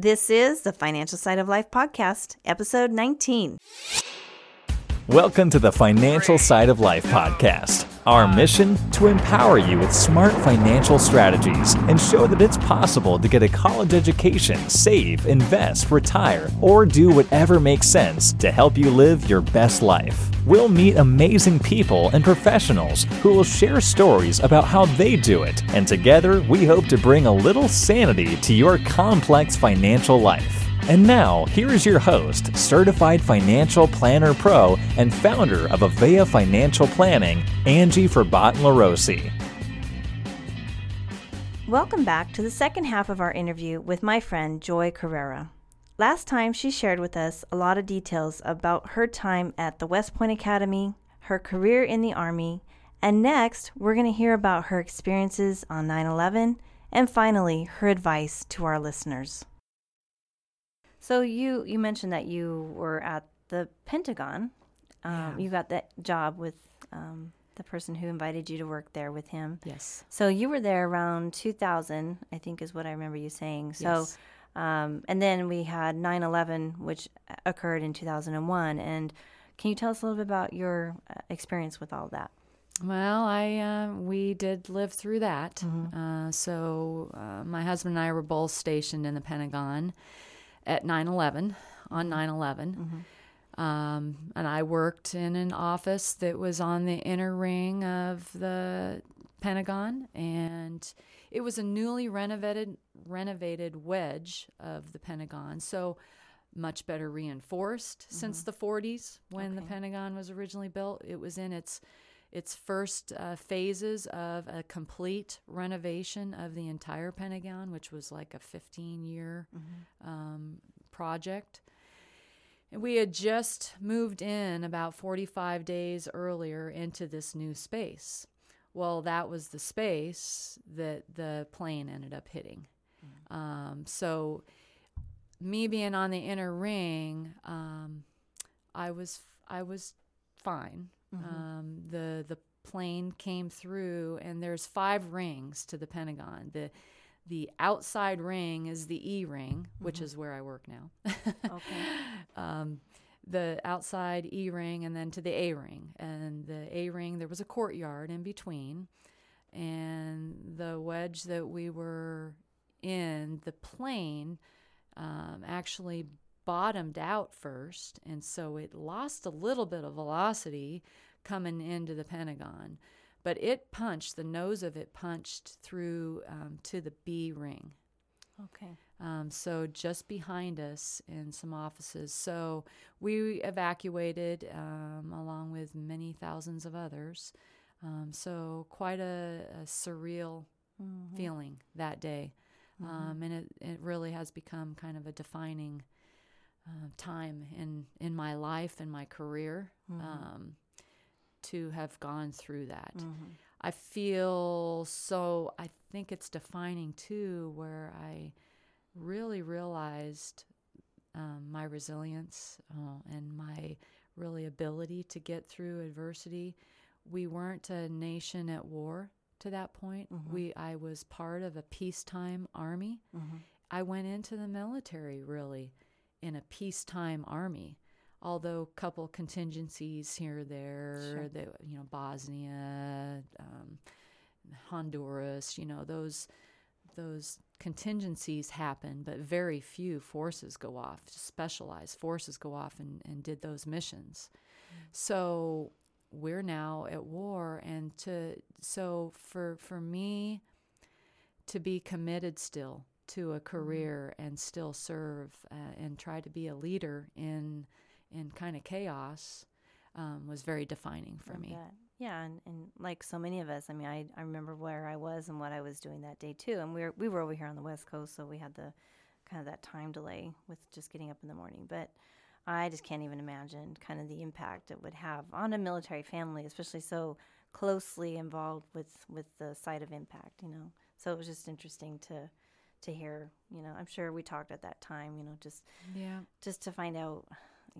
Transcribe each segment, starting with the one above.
This is the Financial Side of Life podcast, episode 19. Welcome to the Financial Side of Life podcast. Our mission, to empower you with smart financial strategies and show that it's possible to get a college education, save, invest, retire, or do whatever makes sense to help you live your best life. We'll meet amazing people and professionals who will share stories about how they do it, and together we hope to bring a little sanity to your complex financial life. And now, here is your host, Certified Financial Planner Pro and founder of AVEA Financial Planning, Angie Forbotten-LaRossi. Welcome back to the second half of our interview with my friend Joy Carrera. Last time, she shared with us a lot of details about her time at the West Point Academy, her career in the Army, and next, we're going to hear about her experiences on 9/11, and finally, her advice to our listeners. So you mentioned that you were at the Pentagon. Yeah. You got that job with the person who invited you to work there with him. Yes. So you were there around 2000, I think is what I remember you saying. So, yes. And then we had 9/11, which occurred in 2001. And can you tell us a little bit about your experience with all that? Well, we did live through that. Mm-hmm. So my husband and I were both stationed in the Pentagon at 9/11, on 9/11. Mm-hmm. And I worked in an office that was on the inner ring of the Pentagon, and it was a newly renovated wedge of the Pentagon, so much better reinforced mm-hmm. since the 40s when the Pentagon was originally built. It was in its first phases of a complete renovation of the entire Pentagon, which was like a 15-year mm-hmm. Project. And we had just moved in about 45 days earlier into this new space. Well, that was the space that the plane ended up hitting. Mm-hmm. So me being on the inner ring, I was fine. Mm-hmm. The plane came through, and there's 5 rings to the Pentagon. The outside ring is the E ring, which mm-hmm. is where I work now. Okay. The outside E ring, and then to the A ring. And the A ring, there was a courtyard in between, and the wedge that we were in, the plane actually bottomed out first, and so it lost a little bit of velocity coming into the Pentagon, but the nose of it punched through to the B ring. Okay. So just behind us in some offices. So we evacuated along with many thousands of others. So quite a surreal mm-hmm. feeling that day. Mm-hmm. And it really has become kind of a defining time in my life and my career mm-hmm. To have gone through that. Mm-hmm. I think it's defining too, where I really realized my resilience and my really ability to get through adversity. We weren't a nation at war to that point. Mm-hmm. I was part of a peacetime army. Mm-hmm. I went into the military really in a peacetime army, although a couple contingencies here or there, sure. that, Bosnia, Honduras, those contingencies happen, but very few forces go off, specialized forces go off and did those missions. Mm-hmm. So we're now at war, and for me to be committed still to a career and still serve and try to be a leader in kind of chaos was very defining for me. That. Yeah, and like so many of us, I mean, I remember where I was and what I was doing that day too. And we were over here on the West Coast, so we had the kind of that time delay with just getting up in the morning. But I just can't even imagine kind of the impact it would have on a military family, especially so closely involved with the side of impact. So it was just interesting to hear, I'm sure we talked at that time, just to find out.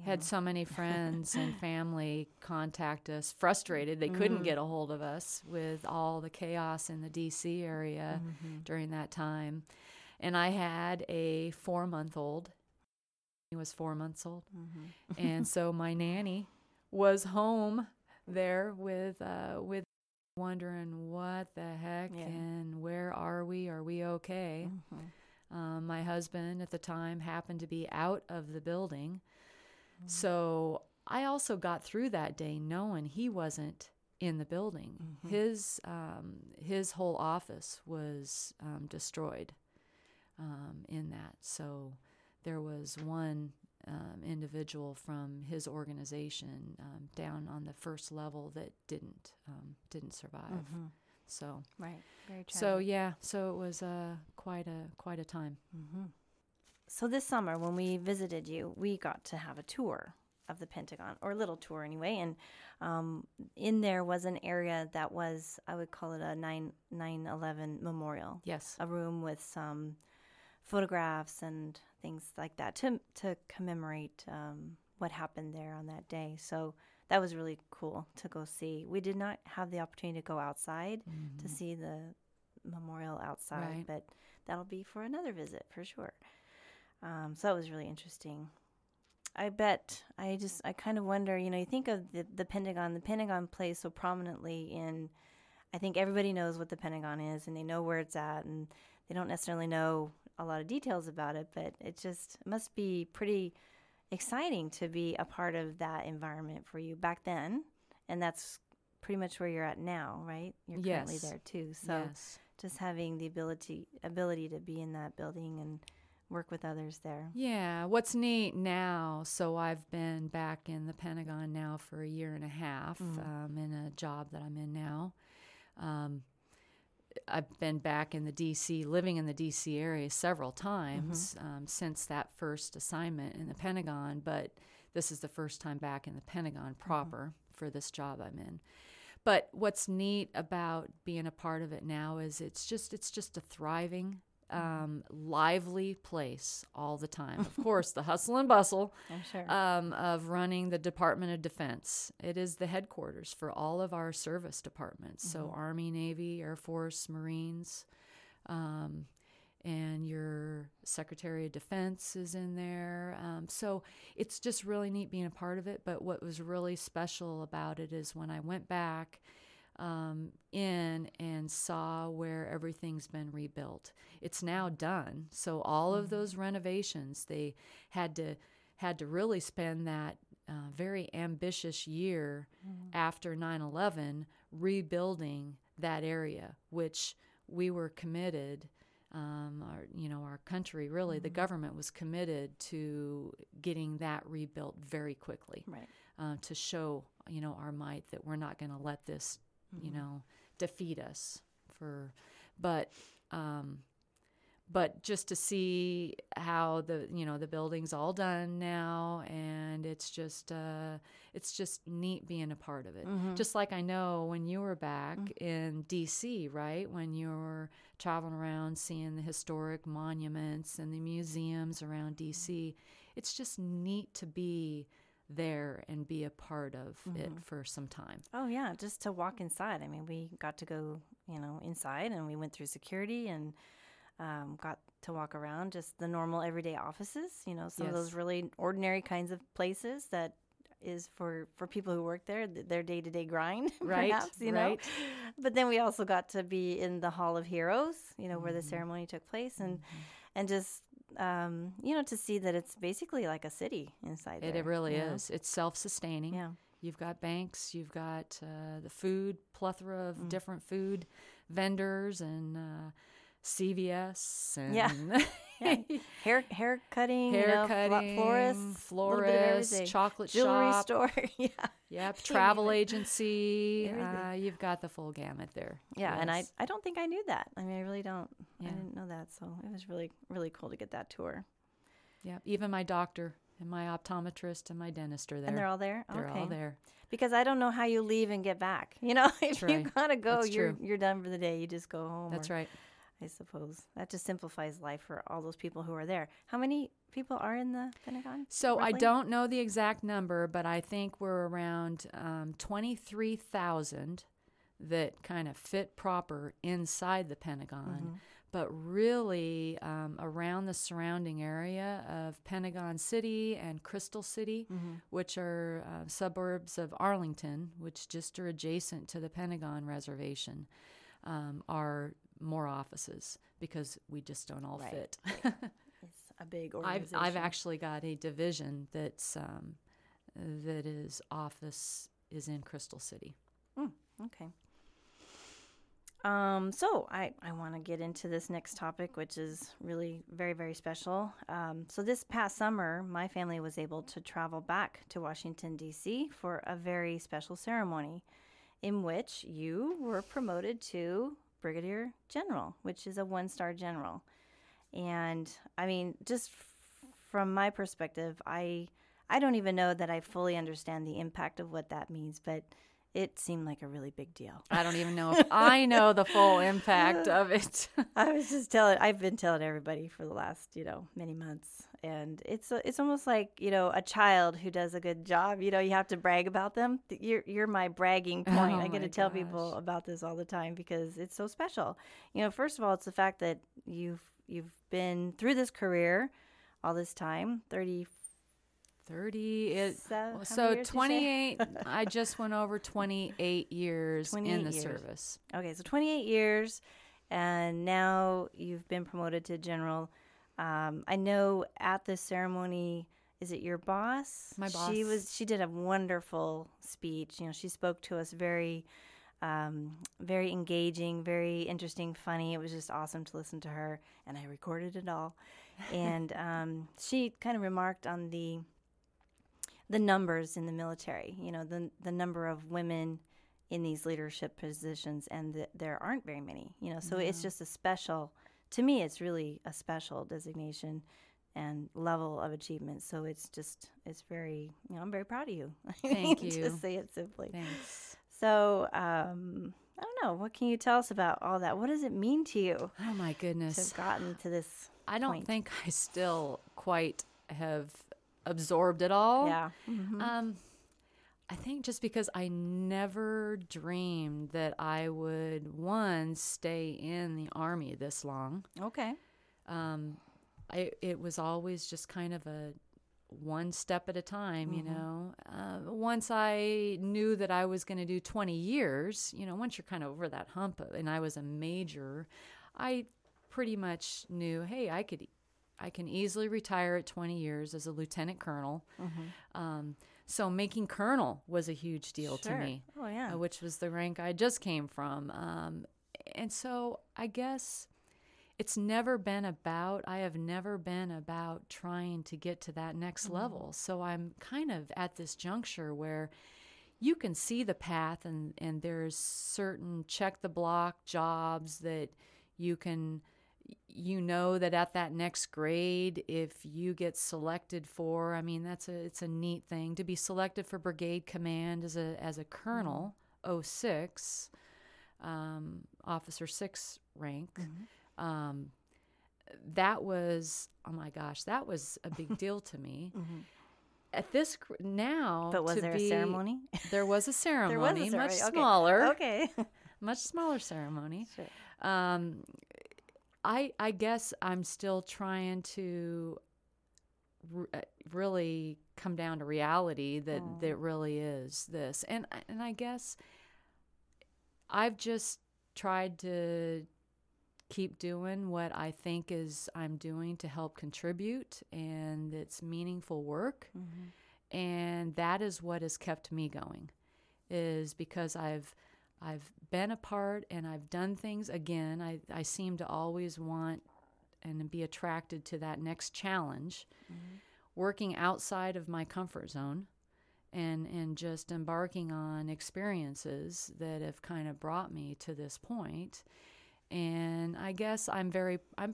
Had so many friends and family contact us, frustrated. They mm-hmm. couldn't get a hold of us with all the chaos in the D.C. area mm-hmm. during that time. And I had a 4-month-old. He was 4 months old. Mm-hmm. And so my nanny was home there with wondering what the heck and where are we? Are we okay? Mm-hmm. My husband at the time happened to be out of the building. Mm-hmm. So I also got through that day knowing he wasn't in the building. Mm-hmm. His whole office was destroyed in that. So there was one individual from his organization down on the first level that didn't survive. Mm-hmm. So right, very tragic. So yeah, so it was quite a time. Mm-hmm. So this summer when we visited you, we got to have a tour of the Pentagon, or a little tour anyway, and in there was an area that was, I would call it a 9/11 memorial. Yes, a room with some photographs and things like that to commemorate what happened there on that day. So that was really cool to go see. We did not have the opportunity to go outside mm-hmm. to see the memorial outside, right. But that'll be for another visit for sure. So it was really interesting. I bet. I kind of wonder, you think of the Pentagon. The Pentagon plays so prominently in, I think everybody knows what the Pentagon is and they know where it's at, and they don't necessarily know a lot of details about it, but it just must be pretty exciting to be a part of that environment for you back then. And that's pretty much where you're at now, right? You're currently there too. So just having the ability to be in that building and work with others there. Yeah, what's neat now, so I've been back in the Pentagon now for 1.5 years in a job that I'm in now. I've been back in the D.C., living in the D.C. area several times since that first assignment in the Pentagon, but this is the first time back in the Pentagon proper for this job I'm in. But what's neat about being a part of it now is it's just a thriving, lively place all the time. Of course, the hustle and bustle of running the Department of Defense. It is the headquarters for all of our service departments. So Army, Navy, Air Force, Marines, and your Secretary of Defense is in there. So it's just really neat being a part of it. But what was really special about it is when I went back in and saw where everything's been rebuilt. It's now done. So all of those renovations, they had to really spend that very ambitious year after 9/11 rebuilding that area, which we were committed. Our country really, the government was committed to getting that rebuilt very quickly, right? To show our might that we're not going to let this. Defeat us but just to see how the building's all done now, and it's just neat being a part of it. Just like I know when you were back in DC, right? When you were traveling around seeing the historic monuments and the museums around DC, it's just neat to be there and be a part of it for some time. Oh yeah, just to walk inside. I mean, we got to go, inside, and we went through security and got to walk around just the normal everyday offices, some of those really ordinary kinds of places that is for people who work there, their day-to-day grind, right? Perhaps, right. But then we also got to be in the Hall of Heroes, where the ceremony took place, and just to see that it's basically like a city inside there. It really is. It's self-sustaining. Yeah. You've got banks, you've got the food, plethora of different food vendors, and CVS, and hair cutting, florists, chocolate jewelry shop, jewelry store, travel agency. You've got the full gamut there. Yeah, yes. And I don't think I knew that. I mean, I really don't. Yeah. I didn't know that, so it was really, really cool to get that tour. Yeah, even my doctor and my optometrist and my dentist are there. And they're all there? They're all there. Because I don't know how you leave and get back. If you gotta go, you're done for the day. You just go home. That's right. I suppose that just simplifies life for all those people who are there. How many people are in the Pentagon? So roughly? I don't know the exact number, but I think we're around 23,000 that kind of fit proper inside the Pentagon. Mm-hmm. but really around the surrounding area of Pentagon City and Crystal City, mm-hmm. which are suburbs of Arlington, which just are adjacent to the Pentagon Reservation, are more offices because we just don't all fit. It's a big organization. I've actually got a division that's that is office is in Crystal City. Mm, okay. So I want to get into this next topic, which is really very, very special. So this past summer, my family was able to travel back to Washington, D.C. for a very special ceremony in which you were promoted to Brigadier General, which is a one-star general. And, I mean, just from my perspective, I don't even know that I fully understand the impact of what that means, but it seemed like a really big deal. I don't even know if I know the full impact of it. I've been telling everybody for the last, many months. And it's almost like, a child who does a good job, you have to brag about them. You're my bragging point. I get to tell people about this all the time because it's so special. First of all, it's the fact that you've been through this career all this time, 30 is so 28. I just went over 28 years in the service. Okay, so 28 years, and now you've been promoted to general. I know at the ceremony, is it your boss? My boss. She did a wonderful speech. She spoke to us very, very engaging, very interesting, funny. It was just awesome to listen to her, and I recorded it all. And she kind of remarked on the numbers in the military, the number of women in these leadership positions, and there aren't very many, so no. It's just to me, it's really a special designation and level of achievement. So it's very, I'm very proud of you. Thank you. To say it simply. Thanks. So, I don't know. What can you tell us about all that? What does it mean to you? Oh my goodness. To have gotten to this point? Think I still quite have absorbed it all. Yeah. Mm-hmm. I think just because I never dreamed that I would stay in the Army this long. Okay. It was always just kind of a one step at a time, mm-hmm. Once I knew that I was going to do 20 years, once you're kind of over that hump, and I was a major, I pretty much knew, hey, I can easily retire at 20 years as a lieutenant colonel. Mm-hmm. So making colonel was a huge deal to me, which was the rank I just came from. And so I guess I have never been about trying to get to that next mm-hmm. level. So I'm kind of at this juncture where you can see the path and there's certain check the block jobs that you can that at that next grade, if you get selected for, it's a neat thing to be selected for brigade command as a colonel, 06, officer 6 rank. Mm-hmm. That was a big deal to me. Mm-hmm. But was there a ceremony? There was a ceremony. Much smaller. Okay. Much smaller ceremony. Sure. I guess I'm still trying to really come down to reality that really is this. And I guess I've just tried to keep doing what I think I'm doing to help contribute, and it's meaningful work. Mm-hmm. And that is what has kept me going, is because I've been a part and I've done things. Again, I seem to always want and be attracted to that next challenge, mm-hmm. working outside of my comfort zone and just embarking on experiences that have kind of brought me to this point. And I guess I'm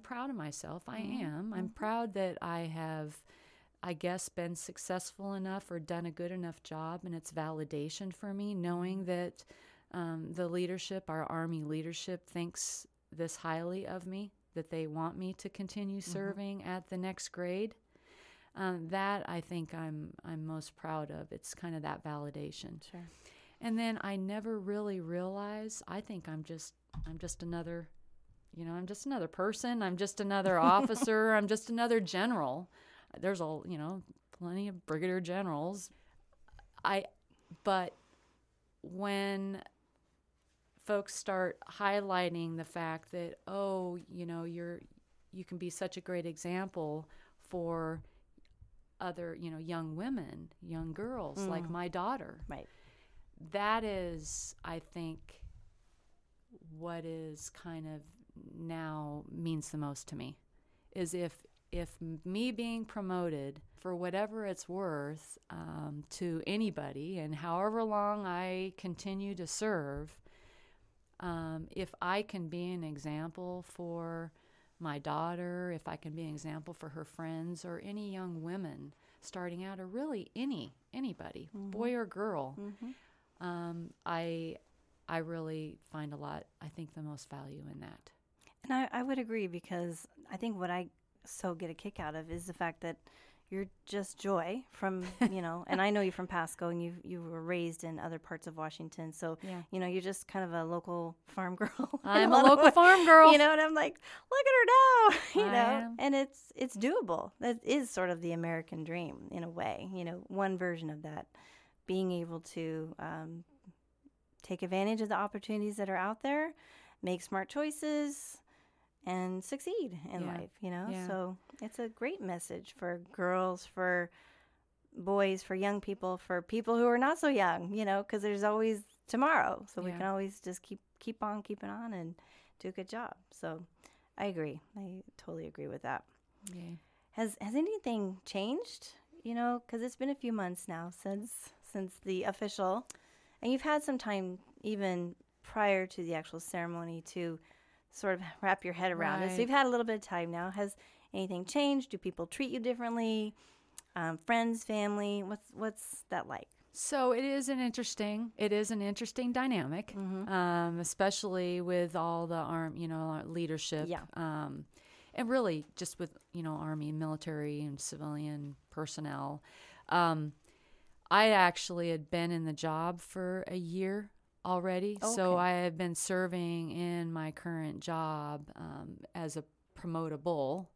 proud of myself. I mm-hmm. am. I'm mm-hmm. proud that I have, been successful enough or done a good enough job, and it's validation for me knowing that the leadership, our Army leadership, thinks this highly of me, that they want me to continue serving mm-hmm. at the next grade. That I think I'm most proud of. It's kind of that validation. Sure. And then I never really realized. I think I'm just another You know, I'm just another person. I'm just another officer. I'm just another general. There's all, you know, plenty of brigadier generals. But when folks start highlighting the fact that, oh, you know, you can be such a great example for other, you know, young women, young girls, like my daughter. Right. That is, I think, what is kind of now means the most to me, is if me being promoted for whatever it's worth to anybody, and however long I continue to serve, if I can be an example for my daughter, if I can be an example for her friends or any young women starting out, or really anybody, boy or girl, I really find a lot, I think, the most value in that. And I would agree, because I think what I so get a kick out of is the fact that you're just Joy from, you know, and I know you from Pasco, and you were raised in other parts of Washington. So, you know, you're just kind of a local farm girl. I'm a local farm girl. You know, and I'm like, look at her now, you know. And it's doable. That is sort of the American dream in a way, you know, one version of that, being able to take advantage of the opportunities that are out there, make smart choices, and succeed in life, you know? Yeah. So it's a great message for girls, for boys, for young people, for people who are not so young, you know, because there's always tomorrow. So we can always just keep on keeping on and do a good job. So I agree. I totally agree with that. Yeah. Has anything changed, you know, because it's been a few months now since the official, and you've had some time even prior to the actual ceremony to sort of wrap your head around it. So you've had a little bit of time now. Has anything changed? Do people treat you differently? Friends, family? What's that like? So it is an interesting dynamic, especially with all the leadership, and really just with, you know, Army, military, and civilian personnel. I actually had been in the job for a year already. Okay. So I have been serving in my current job as a promotable,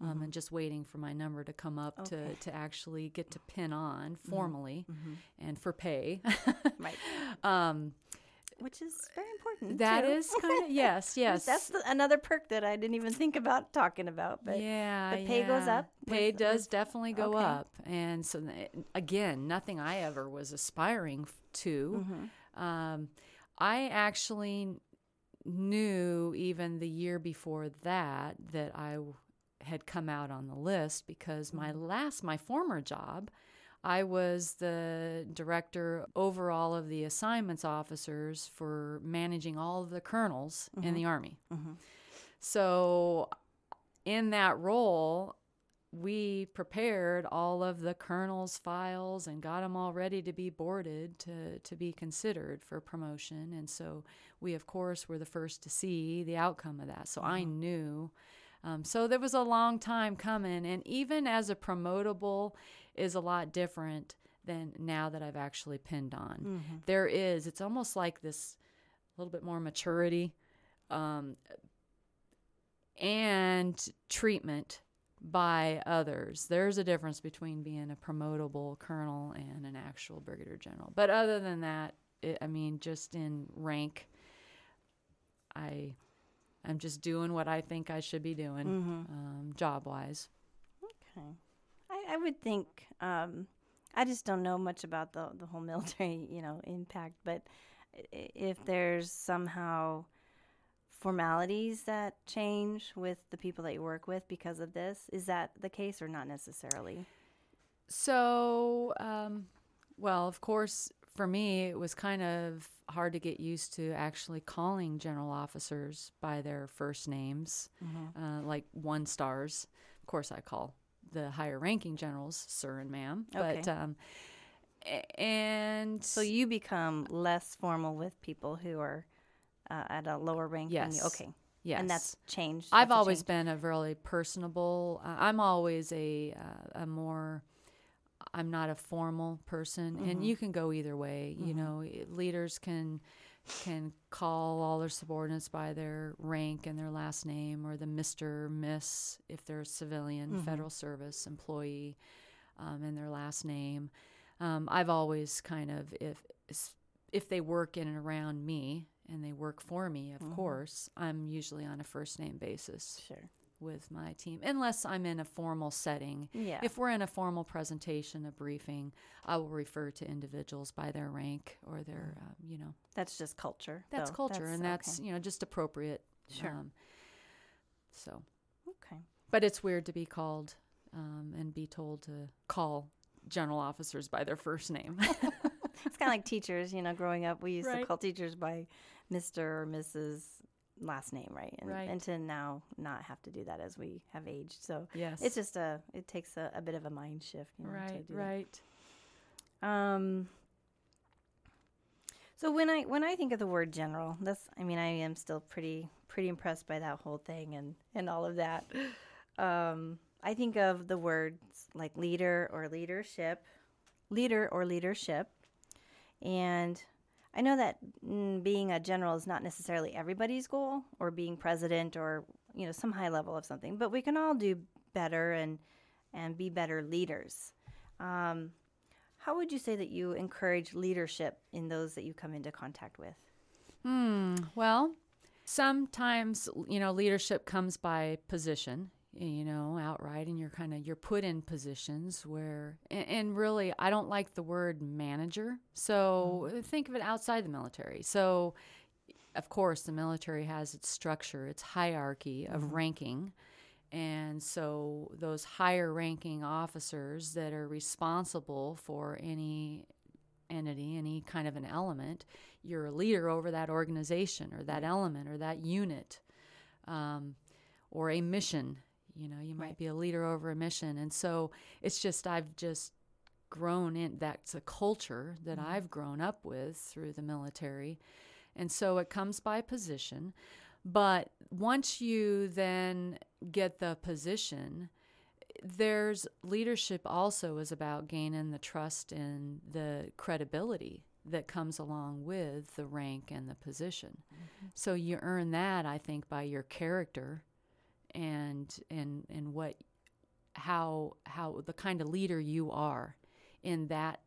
and just waiting for my number to come up to actually get to pin on formally and for pay. Right. Which is very important. That too. Is kind of, yes. That's another perk that I didn't even think about talking about. But the pay goes up. Pay does definitely go up. And so, again, nothing I ever was aspiring to. I actually knew even the year before that I had come out on the list, because my former job, I was the director over all of the assignments officers for managing all of the colonels in the Army. So in that role, we prepared all of the colonel's files and got them all ready to be boarded to be considered for promotion. And so we, of course, were the first to see the outcome of that. So I knew. So there was a long time coming. And even as a promotable is a lot different than now that I've actually pinned on. There is, it's almost like this little bit more maturity and treatment by others. There's a difference between being a promotable colonel and an actual brigadier general. But other than that, just in rank, I'm just doing what I think I should be doing, job-wise. Okay. I would think, I just don't know much about the whole military, you know, impact, but if there's somehow formalities that change with the people that you work with because of this. Is that the case or not necessarily? So, well, of course, for me, it was kind of hard to get used to actually calling general officers by their first names, like one stars. Of course, I call the higher ranking generals sir and ma'am. Okay. But, and so you become less formal with people who are at a lower rank? Yes. Okay. Yes. And that's changed? That's always been a really personable. I'm always I'm not a formal person. And you can go either way. You know, leaders can can call all their subordinates by their rank and their last name, or the Mr., Miss, if they're a civilian, mm-hmm. federal service employee, and their last name. I've always kind of, if they work in and around me and they work for me, of mm-hmm. course, I'm usually on a first name basis sure. with my team, unless I'm in a formal setting. Yeah. If we're in a formal presentation, a briefing, I will refer to individuals by their rank or their, you know. That's just culture. That's though. Culture, that's, and that's, okay. you know, just appropriate. Sure. So. Okay. But it's weird to be called and be told to call general officers by their first name. It's kind of like teachers, you know, growing up, we used right. to call teachers by Mr. or Mrs. last name, right? And, right. and to now not have to do that as we have aged. So yes. it's just it takes a bit of a mind shift. You know, right, to do right. That. So when I think of the word general, I am still pretty impressed by that whole thing and all of that. I think of the words like leader or leadership. And I know that being a general is not necessarily everybody's goal, or being president, or, you know, some high level of something, but we can all do better and be better leaders. How would you say that you encourage leadership in those that you come into contact with? Well, sometimes, you know, leadership comes by position, you know, outright, and you're put in positions where, and really, I don't like the word manager. So think of it outside the military. So, of course, the military has its structure, its hierarchy of ranking. And so those higher ranking officers that are responsible for any entity, any kind of an element, you're a leader over that organization or that element or that unit, or a mission. You know, you might right. be a leader over a mission. And so it's just, I've just grown in, that's a culture that mm-hmm. I've grown up with through the military. And so it comes by position. But once you then get the position, there's leadership also is about gaining the trust and the credibility that comes along with the rank and the position. Mm-hmm. So you earn that, I think, by your character and what how the kind of leader you are in that.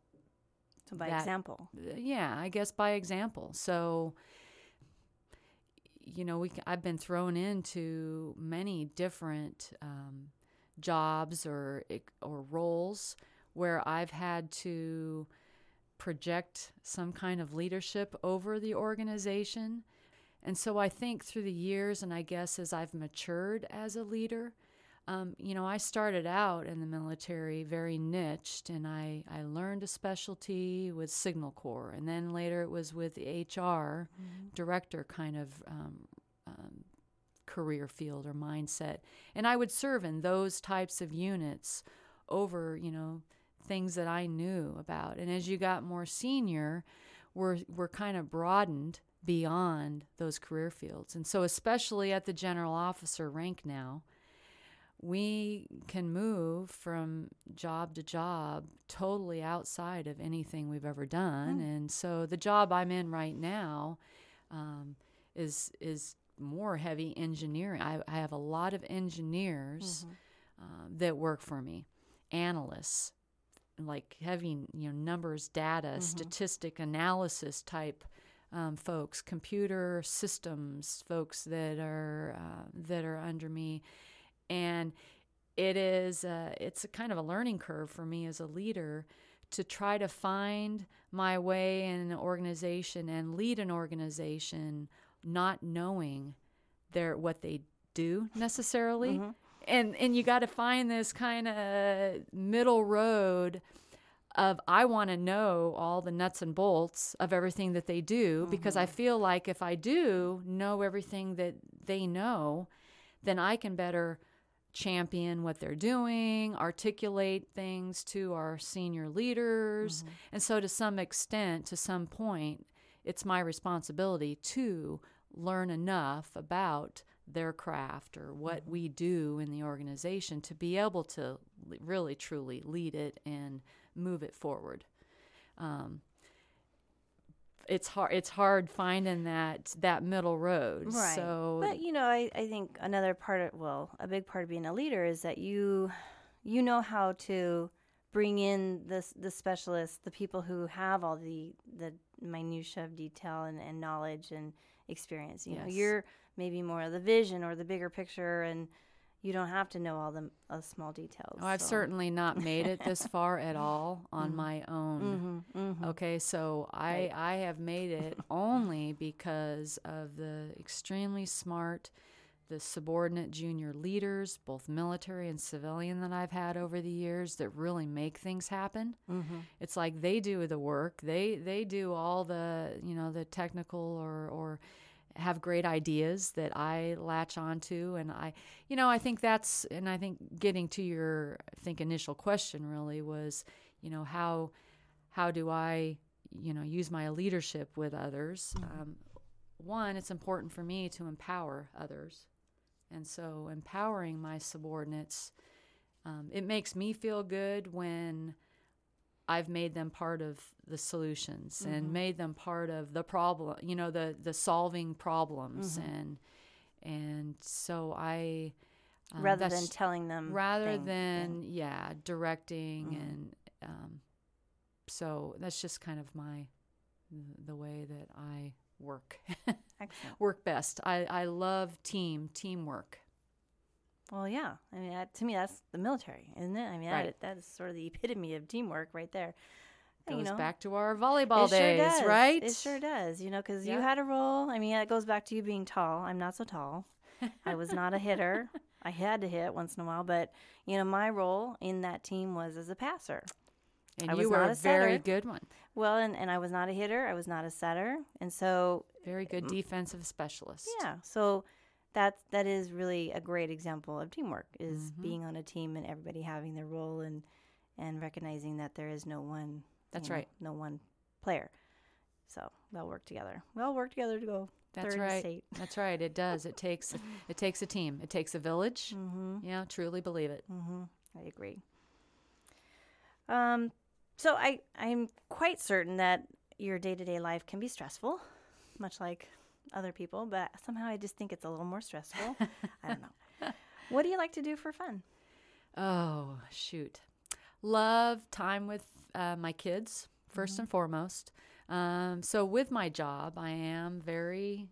So by example. Yeah, I guess by example. So, you know, I've been thrown into many different jobs or roles where I've had to project some kind of leadership over the organization. And so I think through the years, and I guess as I've matured as a leader, you know, I started out in the military very niched, and I learned a specialty with Signal Corps. And then later it was with the HR mm-hmm. director kind of career field or mindset. And I would serve in those types of units over, you know, things that I knew about. And as you got more senior, we're kind of broadened beyond those career fields. And so especially at the general officer rank now, we can move from job to job totally outside of anything we've ever done. Mm-hmm. And so the job I'm in right now is more heavy engineering. I have a lot of engineers mm-hmm. That work for me, analysts, like heavy, you know, numbers, data, mm-hmm. statistic analysis type folks, computer systems folks that are under me, and it's a kind of a learning curve for me as a leader to try to find my way in an organization and lead an organization, not knowing what they do necessarily, mm-hmm. and you got to find this kind of middle road of I want to know all the nuts and bolts of everything that they do mm-hmm. because I feel like if I do know everything that they know, then I can better champion what they're doing, articulate things to our senior leaders. Mm-hmm. And so to some extent, to some point, it's my responsibility to learn enough about their craft or what mm-hmm. we do in the organization to be able to really, truly lead it and move it forward. it's hard finding that middle road. Right. So, but you know, I think another part of, a big part of being a leader is that you know how to bring in the specialists, the people who have all the minutia of detail and knowledge and experience. You know, you're maybe more of the vision or the bigger picture, and you don't have to know all the small details. Oh, I've certainly not made it this far at all on my own. Mm-hmm, mm-hmm. Okay, so I have made it only because of the extremely smart, the subordinate junior leaders, both military and civilian, that I've had over the years that really make things happen. Mm-hmm. It's like they do the work. They do all the, you know, the technical or have great ideas that I latch onto. And I think that's, and I think getting to your, I think, initial question really was, you know, how do I, you know, use my leadership with others? Mm-hmm. One, it's important for me to empower others. And so empowering my subordinates, it makes me feel good when I've made them part of the solutions, mm-hmm. and made them part of the problem, you know, the solving problems. Mm-hmm. And so I... rather than telling them directing. Mm-hmm. And so that's just kind of the way that I work. Excellent. Work best. I love teamwork. Well, yeah. I mean, to me, that's the military, isn't it? I mean, right. That is sort of the epitome of teamwork right there. Goes back to our volleyball days, sure, right? It sure does, you know, because you had a role. I mean, it goes back to you being tall. I'm not so tall. I was not a hitter. I had to hit once in a while. But, you know, my role in that team was as a passer. And you were a very good one. Well, and I was not a hitter. I was not a setter. And so... Very good defensive specialist. Yeah, so... That is really a great example of teamwork, is mm-hmm. being on a team and everybody having their role and recognizing that there is no one. That's right. No one player. So we all work together. We all work together to go That's third right. state. That's right. It does. It takes a team. It takes a village. Mm-hmm. Yeah, truly believe it. Mm-hmm. I agree. So I'm quite certain that your day-to-day life can be stressful, much like other people, but somehow I just think it's a little more stressful. I don't know. What do you like to do for fun? Oh, shoot. Love time with my kids, first mm-hmm. and foremost. So with my job, I am very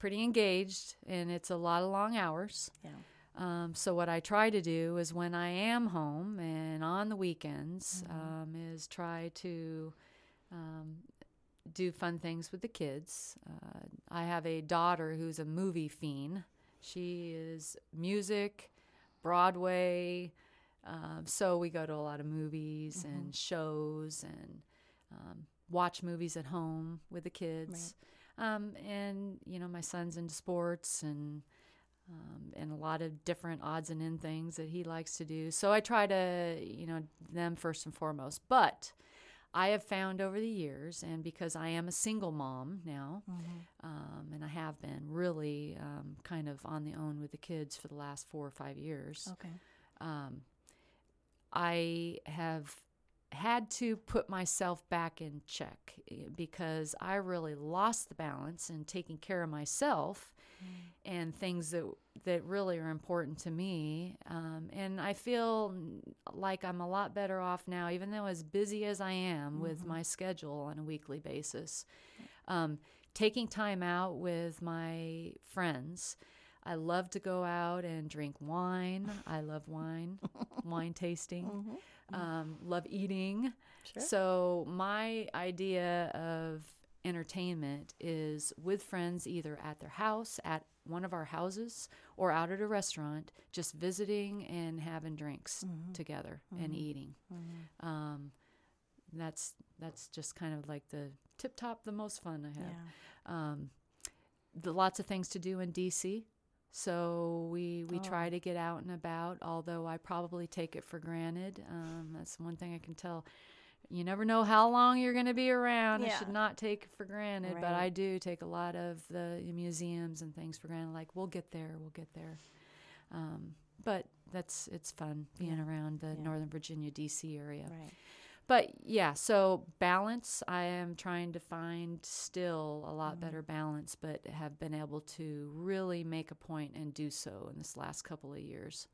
pretty engaged, and it's a lot of long hours. Yeah. So what I try to do is when I am home and on the weekends mm-hmm. Is try to... do fun things with the kids. I have a daughter who's a movie fiend. She is music, Broadway. So we go to a lot of movies mm-hmm. and shows and watch movies at home with the kids. Right. And, you know, my son's into sports and a lot of different odds and ends things that he likes to do. So I try to, you know, them first and foremost. But I have found over the years, and because I am a single mom now, mm-hmm. And I have been really kind of on the own with the kids for the last 4 or 5 years. Okay. I have had to put myself back in check because I really lost the balance in taking care of myself mm-hmm. and things that really are important to me. And I feel like I'm a lot better off now, even though as busy as I am mm-hmm. with my schedule on a weekly basis. Taking time out with my friends. I love to go out and drink wine. I love wine, wine tasting. Mm-hmm. Love eating. Sure. So my idea of entertainment is with friends, either at their house, at one of our houses, or out at a restaurant, just visiting and having drinks mm-hmm. together mm-hmm. and eating. Mm-hmm. That's just kind of like the tip-top, the most fun I have. Yeah. Lots of things to do in D.C., so we try to get out and about, although I probably take it for granted. That's one thing I can tell. You never know how long you're going to be around. Yeah. I should not take it for granted, right. But I do take a lot of the museums and things for granted, like we'll get there. But it's fun being around the Northern Virginia, D.C. area. Right. But yeah, so balance, I am trying to find still a lot better balance, but have been able to really make a point and do so in this last couple of years.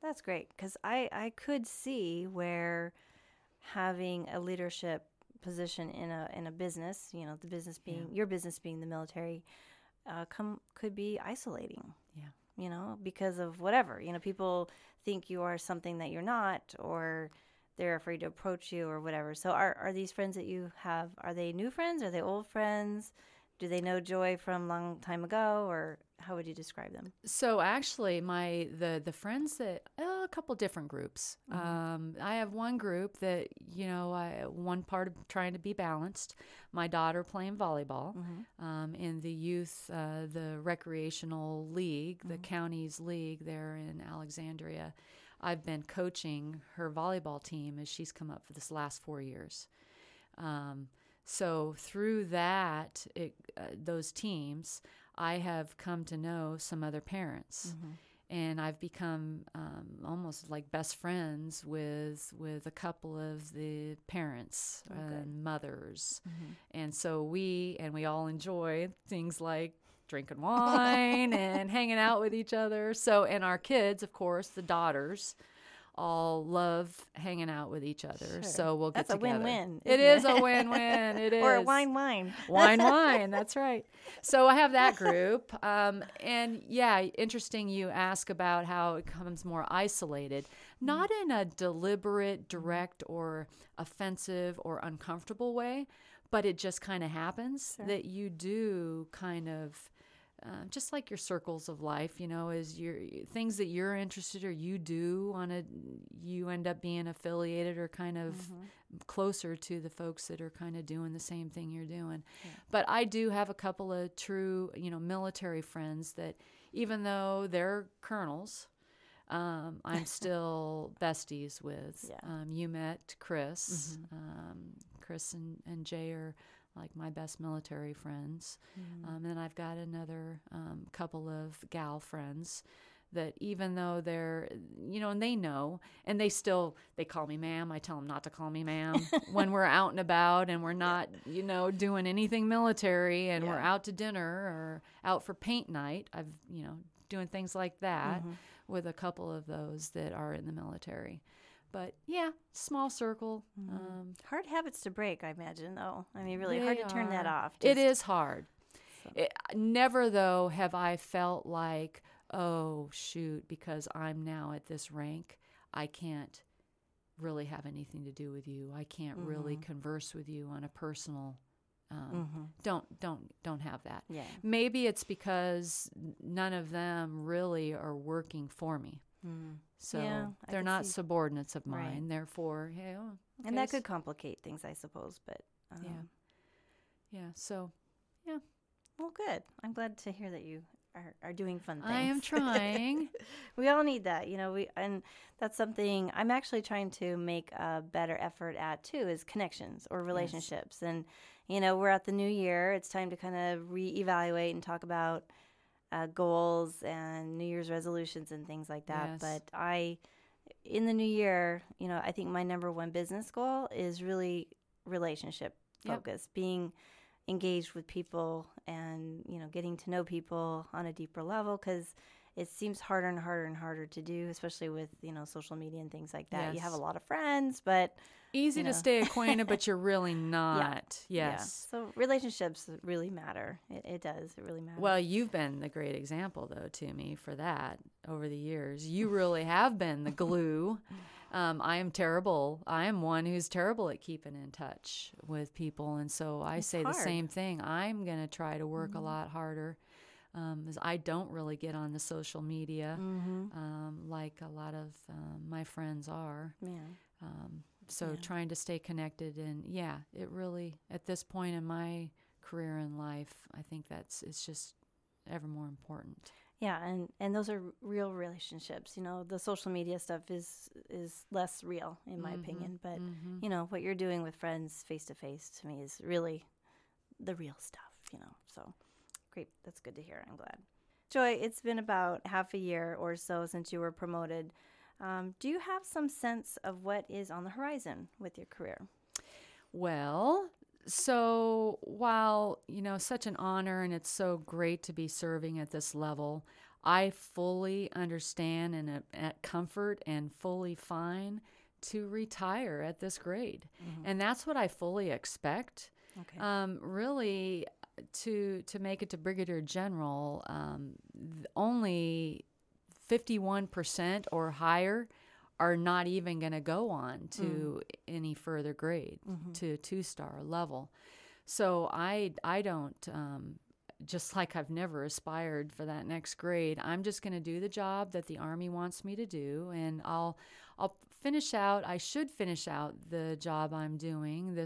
That's great, because I could see where having a leadership position in a business, you know, the business being your business being the military, could be isolating. Yeah. You know, because of whatever, you know, people think you are something that you're not, or they're afraid to approach you or whatever. So are these friends that you have, are they new friends? Are they old friends? Do they know Joy from a long time ago, or how would you describe them? So actually, the friends that, a couple different groups. Mm-hmm. I have one group that, you know, one part of trying to be balanced, my daughter playing volleyball in the youth, the recreational league, the county's league there in Alexandria. I've been coaching her volleyball team as she's come up for this last 4 years. So through that, those teams, I have come to know some other parents, and I've become almost like best friends with a couple of the parents and mothers, and so we all enjoy things like drinking wine and hanging out with each other. So, and our kids, of course, the daughters, all love hanging out with each other. Sure. So we'll get together. That's a win-win. It is a win-win. It is. Or wine-wine. Wine-wine. That's right. So I have that group. And yeah, interesting you ask about how it becomes more isolated. Not in a deliberate, direct, or offensive or uncomfortable way, but it just kind of happens that you do kind of, just like your circles of life, you know, is your things that you're interested or you do on a, you end up being affiliated or kind of closer to the folks that are kind of doing the same thing you're doing. Yeah. But I do have a couple of true, you know, military friends that even though they're colonels, I'm still besties with. Yeah. You met Chris. Chris and Jay are like my best military friends. And I've got another couple of gal friends that even though they're, you know, and they know, and they still, they call me ma'am. I tell them not to call me ma'am when we're out and about and we're not, you know, doing anything military and we're out to dinner or out for paint night. I've, you know, doing things like that with a couple of those that are in the military. But yeah, small circle. Hard habits to break, I imagine, though. I mean, really hard to turn that off. It is hard. So. Never, though, have I felt like, oh, shoot, because I'm now at this rank, I can't really have anything to do with you. I can't really converse with you on a personal Don't have that. Yeah. Maybe it's because none of them really are working for me. So they're not subordinates of mine, therefore, and that could complicate things, I suppose, but so well, good. I'm glad to hear that you are doing fun things. I am trying. We all need that, you know, and that's something I'm actually trying to make a better effort at too, is connections or relationships. Yes. And you know, we're at the new year, it's time to kind of reevaluate and talk about goals and New Year's resolutions and things like that. Yes. But in the new year, you know, I think my number one business goal is really relationship focused, being engaged with people and, you know, getting to know people on a deeper level, because it seems harder and harder and harder to do, especially with, you know, social media and things like that. Yes. You have a lot of friends, but easy to stay acquainted, but you're really not. Yeah. Yes. Yeah. So relationships really matter. It does. It really matters. Well, you've been the great example, though, to me for that over the years. You really have been the glue. I am terrible. I am one who's terrible at keeping in touch with people. And so I say the same thing. I'm going to try to work a lot harder. I don't really get on the social media like a lot of my friends are. Yeah. Trying to stay connected, and it really, at this point in my career in life, I think it's just ever more important. Yeah, and those are real relationships. You know, the social media stuff is less real in my opinion, but you know, what you're doing with friends face to face to me is really the real stuff, you know, so. Great. That's good to hear. I'm glad. Joy, it's been about half a year or so since you were promoted. Do you have some sense of what is on the horizon with your career? Well, so while, you know, such an honor and it's so great to be serving at this level, I fully understand and at comfort and fully fine to retire at this grade. Mm-hmm. And that's what I fully expect. Okay. Really, to make it to Brigadier General, only 51% or higher are not even going to go on to any further grade, to two-star level. So I don't, just like I've never aspired for that next grade, I'm just going to do the job that the Army wants me to do, and I'll finish out, I should finish out the job I'm doing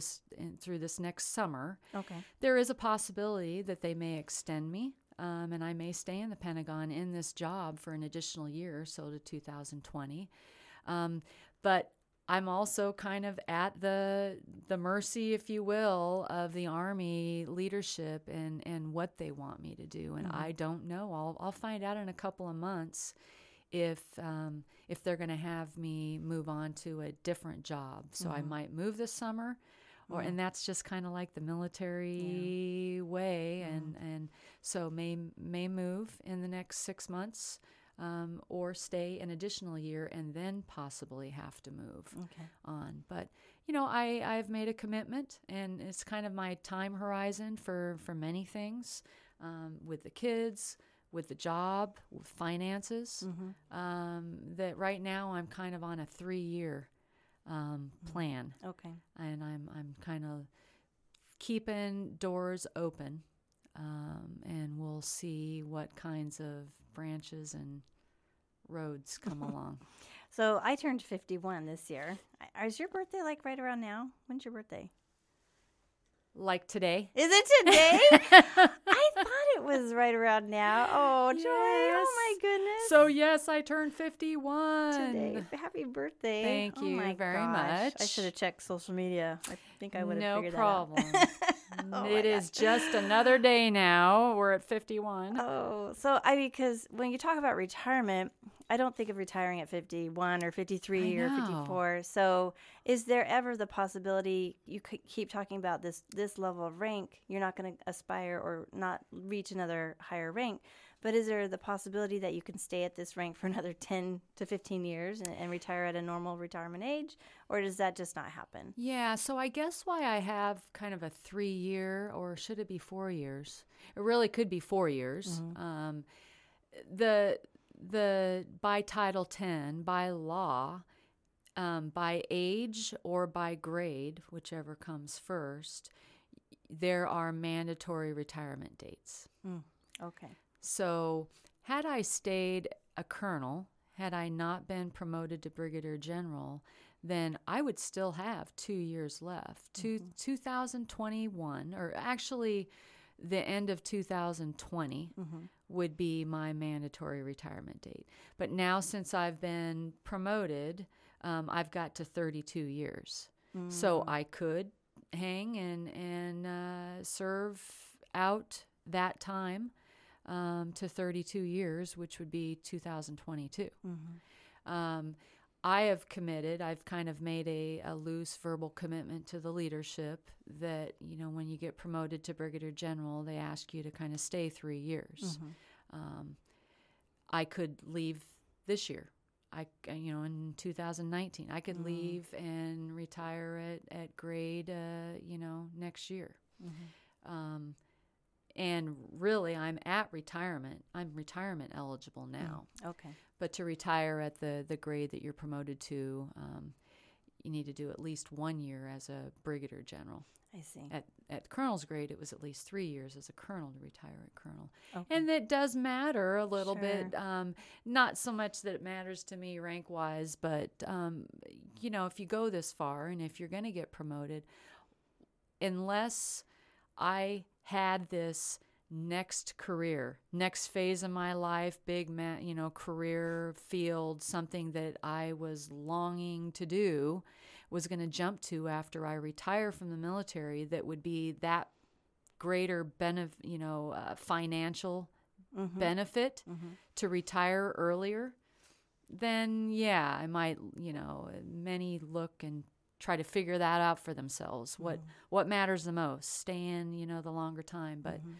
through this next summer. Okay. There is a possibility that they may extend me, and I may stay in the Pentagon in this job for an additional year, so to 2020. But I'm also kind of at the mercy, if you will, of the Army leadership and what they want me to do. And I don't know. I'll find out in a couple of months if they're going to have me move on to a different job. So I might move this summer, and that's just kind of like the military way. And so may move in the next 6 months. Or stay an additional year and then possibly have to move on. But, you know, I've made a commitment, and it's kind of my time horizon for many things, with the kids, with the job, with finances, that right now I'm kind of on a 3-year plan. Okay. And I'm kind of keeping doors open, and we'll see what kinds of branches and roads come along. So I turned 51 this year. Is your birthday like right around now? When's your birthday? Like today? Is it today? I thought it was right around now. Oh, Joy. Yes. Oh, my goodness. So, yes, I turned 51. Today. Happy birthday. Thank you very much. I should have checked social media. I think I would have figured that out. No problem. Oh, it is just another day now. We're at 51. Oh, so because when you talk about retirement, I don't think of retiring at 51 or 53 or 54. So is there ever the possibility, you could keep talking about this level of rank, you're not going to aspire or not reach another higher rank, but is there the possibility that you can stay at this rank for another 10 to 15 years and retire at a normal retirement age, or does that just not happen? Yeah, so I guess why I have kind of a 3-year, or should it be 4 years? It really could be 4 years. Mm-hmm. By Title X, by law, by age or by grade, whichever comes first, there are mandatory retirement dates. Mm. Okay. So had I stayed a colonel, had I not been promoted to Brigadier General, then I would still have 2 years left. 2021, or actually the end of 2020, would be my mandatory retirement date. But now since I've been promoted, I've got to 32 years. Mm-hmm. So I could hang and serve out that time. To 32 years, which would be 2022. Mm-hmm. I have committed, I've kind of made a loose verbal commitment to the leadership that, you know, when you get promoted to Brigadier General, they ask you to kind of stay 3 years. Mm-hmm. I could leave this year. In 2019, I could leave and retire at grade, next year. Mm-hmm. And really, I'm at retirement. I'm retirement eligible now. Okay. But to retire at the grade that you're promoted to, you need to do at least 1 year as a Brigadier General. I see. At Colonel's grade, it was at least 3 years as a Colonel to retire at Colonel. Okay. And that does matter a little bit. Not so much that it matters to me rank-wise, but, if you go this far and if you're going to get promoted, unless I had this next career, next phase of my life, big, career field, something that I was longing to do, was going to jump to after I retire from the military, that would be that greater financial benefit to retire earlier, then I might, many look and try to figure that out for themselves. Mm-hmm. What matters the most? Staying, the longer time. But mm-hmm.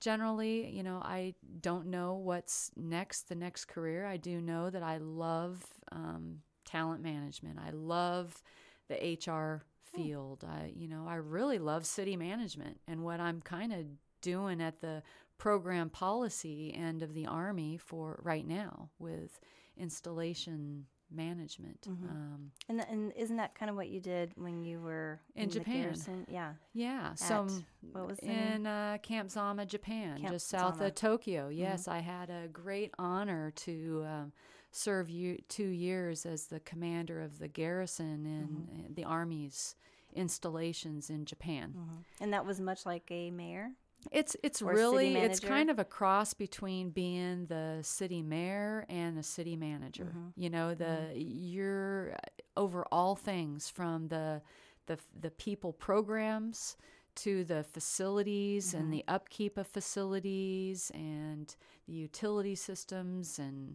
generally, I don't know what's next, the next career. I do know that I love talent management. I love the HR field. I really love city management and what I'm kind of doing at the program policy end of the Army for right now with installation management. Mm-hmm. And isn't that kind of what you did when you were in Japan? Garrison? Yeah. Yeah. What was the name? Camp Zama, Japan, just south of Tokyo. Yes, mm-hmm. I had a great honor to serve 2 years as the commander of the garrison in mm-hmm. the Army's installations in Japan. Mm-hmm. And that was much like a mayor? It's kind of a cross between being the city mayor and the city manager. Mm-hmm. You're over all things from the people programs to the facilities mm-hmm. and the upkeep of facilities and the utility systems and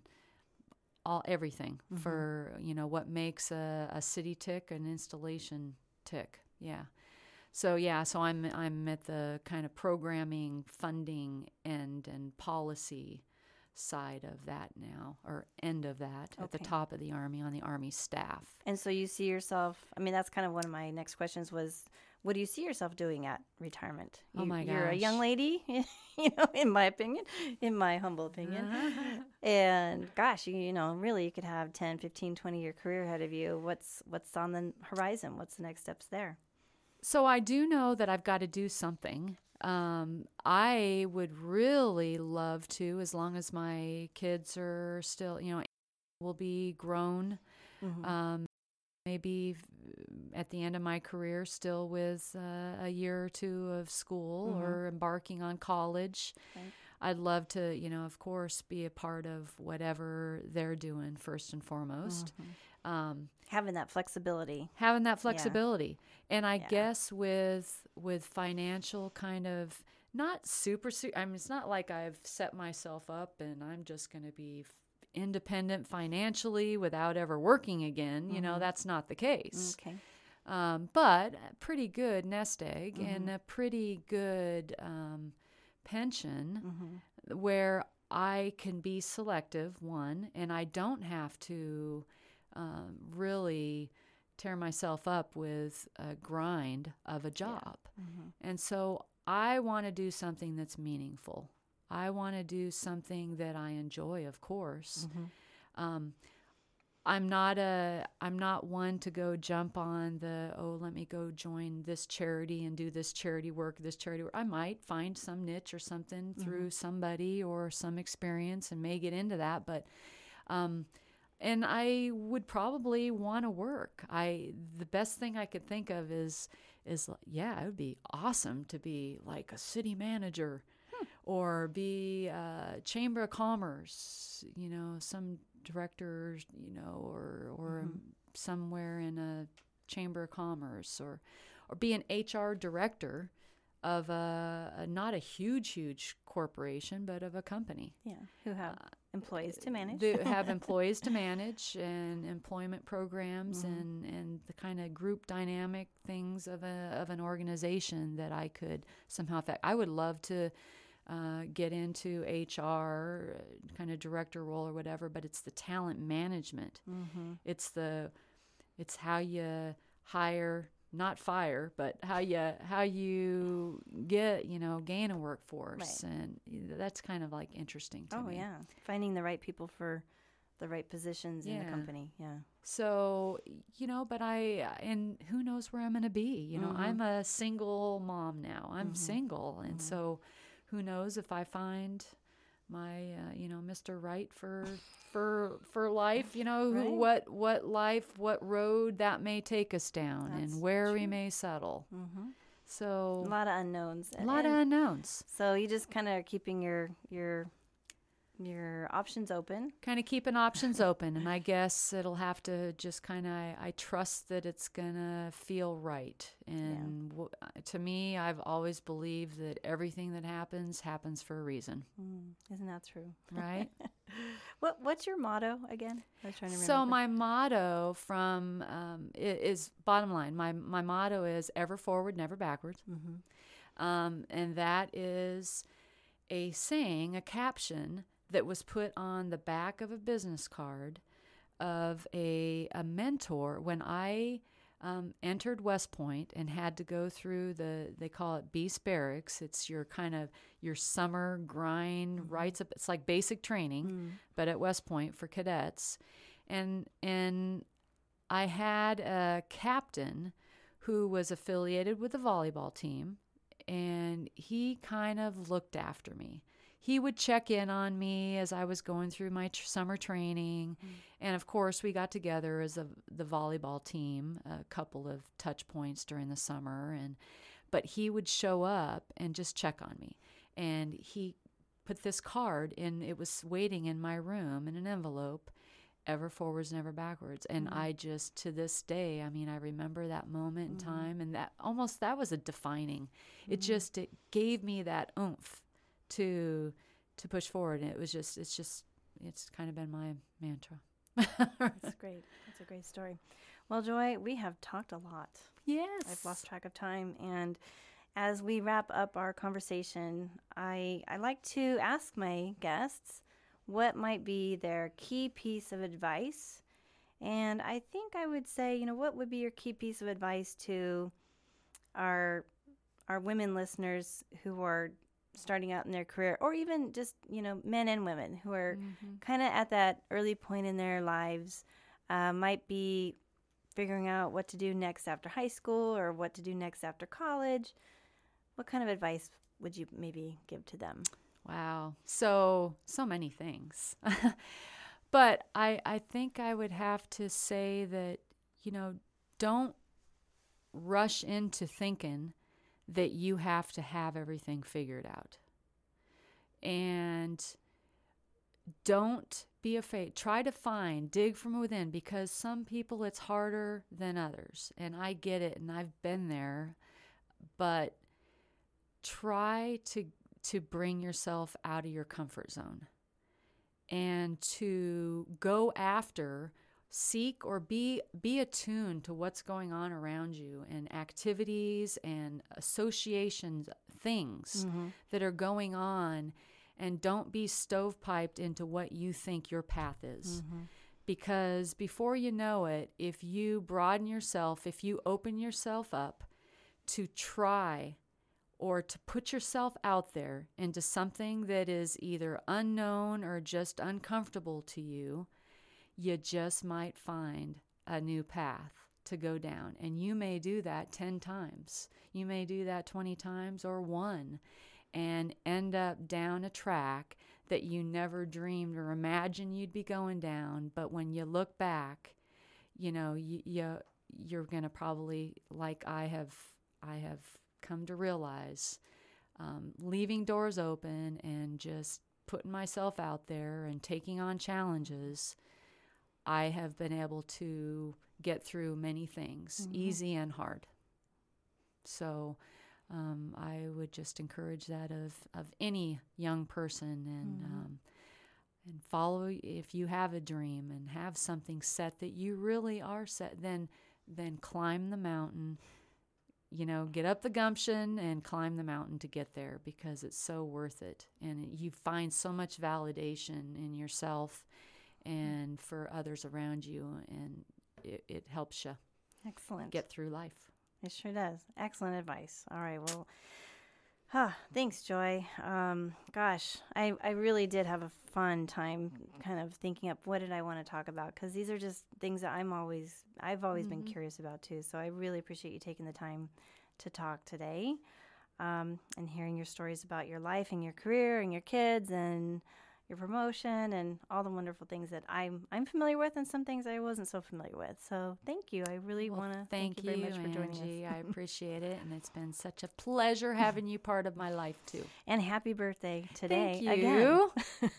everything mm-hmm. for what makes a city tick, an installation tick. Yeah. So I'm at the kind of programming, funding end and policy side of that now, or end of that, okay. At the top of the Army, on the Army staff. And so you see yourself, that's kind of one of my next questions was, what do you see yourself doing at retirement? Oh my gosh. You're a young lady, in my humble opinion. And gosh, really you could have 10, 15, 20-year career ahead of you. What's on the horizon? What's the next steps there? So I do know that I've got to do something. I would really love to, as long as my kids are still, will be grown, mm-hmm. Maybe at the end of my career still with a year or two of school mm-hmm. or embarking on college. Okay. I'd love to, of course, be a part of whatever they're doing first and foremost. Mm-hmm. Having that flexibility. Yeah. And I guess with financial kind of not super, it's not like I've set myself up and I'm just going to be independent financially without ever working again. Mm-hmm. That's not the case. Okay. But a pretty good nest egg mm-hmm. and a pretty good pension mm-hmm. where I can be selective, one, and I don't have to really tear myself up with a grind of a job. Yeah. Mm-hmm. And so I want to do something that's meaningful. I want to do something that I enjoy, of course. Mm-hmm. I'm not one to go jump on let me go join this charity and do this charity work. I might find some niche or something mm-hmm. through somebody or some experience and may get into that, but and I would probably want to work. The best thing I could think of is it would be awesome to be like a city manager or be a Chamber of Commerce, some director, or mm-hmm. somewhere in a Chamber of Commerce or be an HR director of a not a huge corporation, but of a company. Yeah, who have employees to manage. Have employees to manage and employment programs mm-hmm. and the kind of group dynamic things of an organization that I could somehow affect. I would love to get into HR kind of director role or whatever, but it's the talent management. Mm-hmm. It's how you hire, not fire, but how you get, gain a workforce. Right. And that's kind of like interesting to me. Oh, yeah. Finding the right people for the right positions in the company. Yeah. So, but and who knows where I'm going to be? Mm-hmm. I'm a single mom now. I'm mm-hmm. single. And mm-hmm. so who knows if I find my, Mr. Right for life, right? what life, what road that may take us down. That's and where true. We may settle. Mm-hmm. So a lot of unknowns. So you just kind of keeping your your options open. Kind of keeping options open. And I guess it'll have to just kind of, I trust that it's going to feel right. And to me, I've always believed that everything that happens for a reason. Isn't that true? Right? What's your motto again? I was trying to remember. So my motto from, is bottom line. My motto is ever forward, never backwards. Mm-hmm. And that is a saying, a caption that was put on the back of a business card of a mentor when I entered West Point and had to go through they call it Beast Barracks. It's your kind of your summer grind, rights up. It's like basic training, but at West Point for cadets. And I had a captain who was affiliated with the volleyball team, and he kind of looked after me. He would check in on me as I was going through my summer training. And, of course, we got together as the volleyball team, a couple of touch points during the summer. But he would show up and just check on me. And he put this card, and it was waiting in my room in an envelope, ever forwards, never backwards. And I just, to this day, I mean, I remember that moment in time. And that was a defining. It gave me that oomph to push forward, and it's kind of been my mantra. That's great. That's a great story. Well, Joy, we have talked a lot. Yes. I've lost track of time, and as we wrap up our conversation, I like to ask my guests what might be their key piece of advice, and I think I would say, what would be your key piece of advice to our women listeners who are starting out in their career, or even just, men and women who are kind of at that early point in their lives, might be figuring out what to do next after high school or what to do next after college. What kind of advice would you maybe give to them? Wow. So many things. But I think I would have to say that, don't rush into thinking that you have to have everything figured out. And don't be afraid. Try to dig from within, because some people it's harder than others. And I get it, and I've been there. But try to bring yourself out of your comfort zone and to go after, seek, or be attuned to what's going on around you, and activities and associations, things that are going on, and don't be stovepiped into what you think your path is. Because before you know it, if you broaden yourself, if you open yourself up to try or to put yourself out there into something that is either unknown or just uncomfortable to you, you just might find a new path to go down. And you may do that 10 times. You may do that 20 times or one, and end up down a track that you never dreamed or imagined you'd be going down. But when you look back, you're going to probably, like I have come to realize, leaving doors open and just putting myself out there and taking on challenges, I have been able to get through many things, easy and hard. So I would just encourage that of any young person, and and follow, if you have a dream and have something set that you really are set, then climb the mountain, get up the gumption and climb the mountain to get there, because it's so worth it. And you find so much validation in yourself and for others around you, and it helps you get through life. It sure does. Excellent advice. All right, well, thanks, Joy. Gosh, I really did have a fun time kind of thinking up what did I want to talk about, because these are just things that I've always been curious about too, so I really appreciate you taking the time to talk today, and hearing your stories about your life and your career and your kids and your promotion and all the wonderful things that I'm familiar with and some things I wasn't so familiar with. So thank you. I really want to thank you very much for joining Angie. Us. I appreciate it. And it's been such a pleasure having you part of my life too. And happy birthday today. Thank you. Again.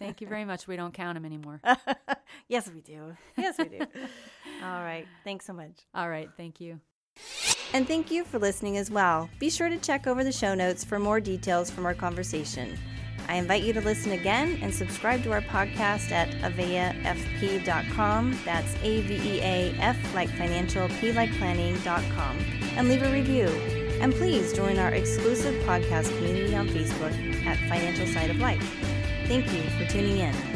Thank you very much. We don't count them anymore. Yes, we do. Yes, we do. All right. Thanks so much. All right. Thank you. And thank you for listening as well. Be sure to check over the show notes for more details from our conversation. I invite you to listen again and subscribe to our podcast at aveafp.com. That's AVEA, F like financial, P like planning.com. And leave a review. And please join our exclusive podcast community on Facebook at Financial Side of Life. Thank you for tuning in.